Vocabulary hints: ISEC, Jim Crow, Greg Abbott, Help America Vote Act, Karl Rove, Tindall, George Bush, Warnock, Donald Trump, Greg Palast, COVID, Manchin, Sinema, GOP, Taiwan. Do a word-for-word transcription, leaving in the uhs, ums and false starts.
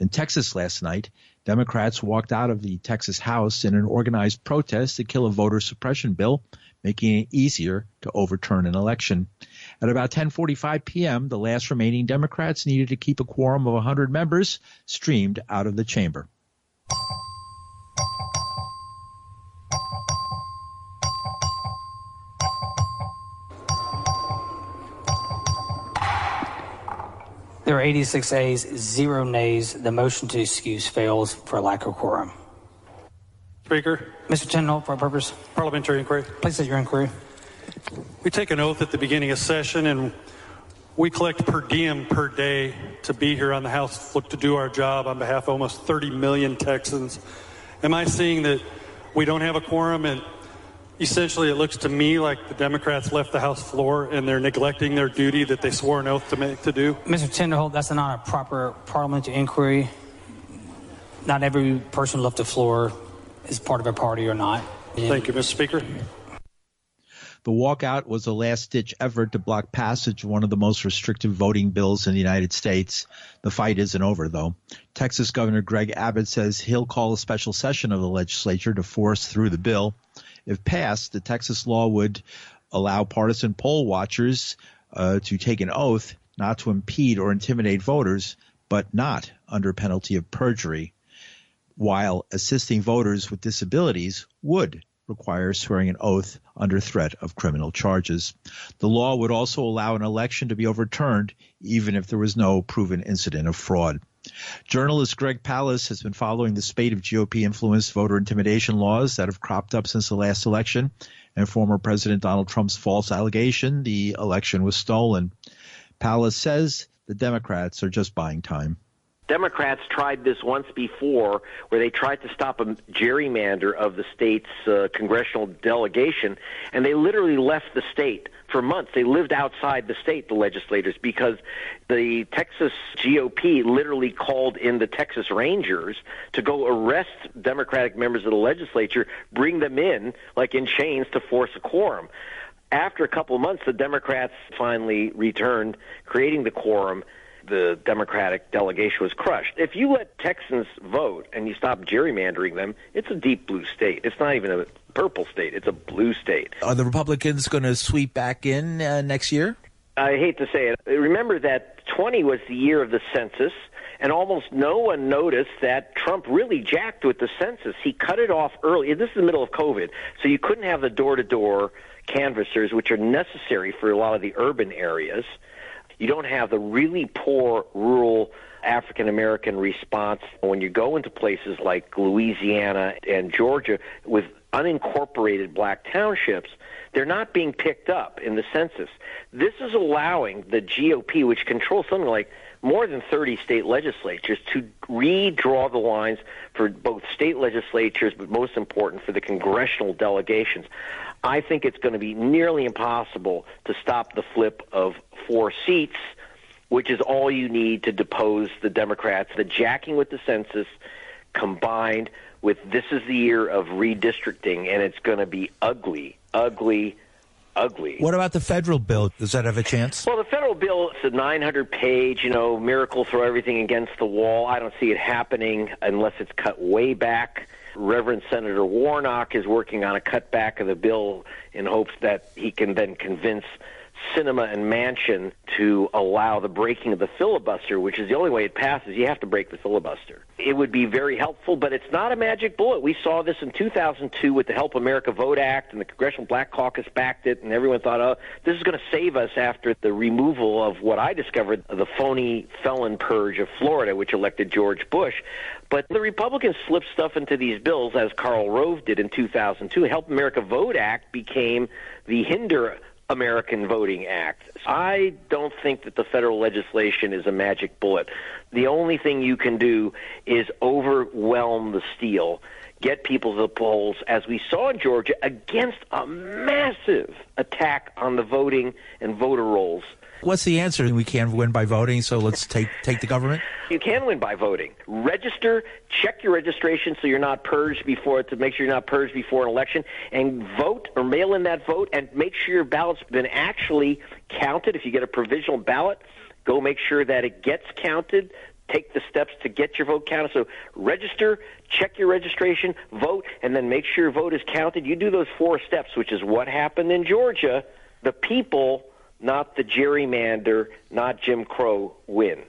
In Texas last night, Democrats walked out of the Texas House in an organized protest to kill a voter suppression bill, making it easier to overturn an election. At about ten forty-five p.m., the last remaining Democrats needed to keep a quorum of one hundred members streamed out of the chamber. There are eighty-six ayes, zero nays. The motion to excuse fails for lack of quorum. Speaker. Mister Tindall, for our purpose. Parliamentary inquiry. Please state your inquiry. We take an oath at the beginning of session, and we collect per diem per day to be here on the House, look to do our job on behalf of almost thirty million Texans. Am I seeing that we don't have a quorum, and essentially it looks to me like the Democrats left the House floor and they're neglecting their duty that they swore an oath to make to do? Mister Tindall, that's not a proper parliamentary inquiry. Not every person left the floor is part of a party or not. Thank you, Mister Speaker. The walkout was a last-ditch effort to block passage of one of the most restrictive voting bills in the United States. The fight isn't over, though. Texas Governor Greg Abbott says he'll call a special session of the legislature to force through the bill. If passed, the Texas law would allow partisan poll watchers uh, to take an oath not to impede or intimidate voters, but not under penalty of perjury, while assisting voters with disabilities would require swearing an oath under threat of criminal charges. The law would also allow an election to be overturned, even if there was no proven incident of fraud. Journalist Greg Palast has been following the spate of G O P-influenced voter intimidation laws that have cropped up since the last election and former President Donald Trump's false allegation the election was stolen. Palast says the Democrats are just buying time. Democrats tried this once before, where they tried to stop a gerrymander of the state's uh, congressional delegation, and they literally left the state for months. They lived outside the state, the legislators, because the Texas G O P literally called in the Texas Rangers to go arrest Democratic members of the legislature, bring them in, like in chains, to force a quorum. After a couple of months, the Democrats finally returned, creating the quorum. The Democratic delegation was crushed. If you let Texans vote and you stop gerrymandering them, it's a deep blue state. It's not even a purple state. It's a blue state. Are the Republicans going to sweep back in uh, next year? I hate to say it. Remember that twenty was the year of the census, and almost no one noticed that Trump really jacked with the census. He cut it off early. This is the middle of COVID, so you couldn't have the door-to-door canvassers, which are necessary for a lot of the urban areas. You don't have the really poor rural African-American response when you go into places like Louisiana and Georgia with unincorporated black townships. They're not being picked up in the census. This is allowing the G O P, which controls something like more than thirty state legislatures, to redraw the lines for both state legislatures, but most important for the congressional delegations. I think it's going to be nearly impossible to stop the flip of four seats, which is all you need to depose the Democrats. The jacking with the census combined with this is the year of redistricting, and it's going to be ugly, ugly, ugly. What about the federal bill? Does that have a chance? Well, the federal bill, it's a nine hundred page, you know, miracle, throw everything against the wall. I don't see it happening unless it's cut way back. Reverend Senator Warnock is working on a cutback of the bill in hopes that he can then convince Sinema and Manchin to allow the breaking of the filibuster, which is the only way it passes. You have to break the filibuster. It would be very helpful, but it's not a magic bullet. We saw this in two thousand two with the Help America Vote Act, and the Congressional Black Caucus backed it, and everyone thought, oh, this is going to save us after the removal of what I discovered, the phony felon purge of Florida, which elected George Bush. But the Republicans slipped stuff into these bills, as Karl Rove did in two thousand two. Help America Vote Act became the hinder American Voting Act. I don't think that the federal legislation is a magic bullet. The only thing you can do is overwhelm the steal, get people to the polls, as we saw in Georgia, against a massive attack on the voting and voter rolls. What's the answer? We can't win by voting, so let's take take the government? You can win by voting. Register, check your registration so you're not purged before, to make sure you're not purged before an election, and vote or mail in that vote and make sure your ballot's been actually counted. If you get a provisional ballot, go make sure that it gets counted. take the steps to get your vote counted. So register, check your registration, vote, and then make sure your vote is counted. You do those four steps, which is what happened in Georgia. The people, not the gerrymander, not Jim Crow, win.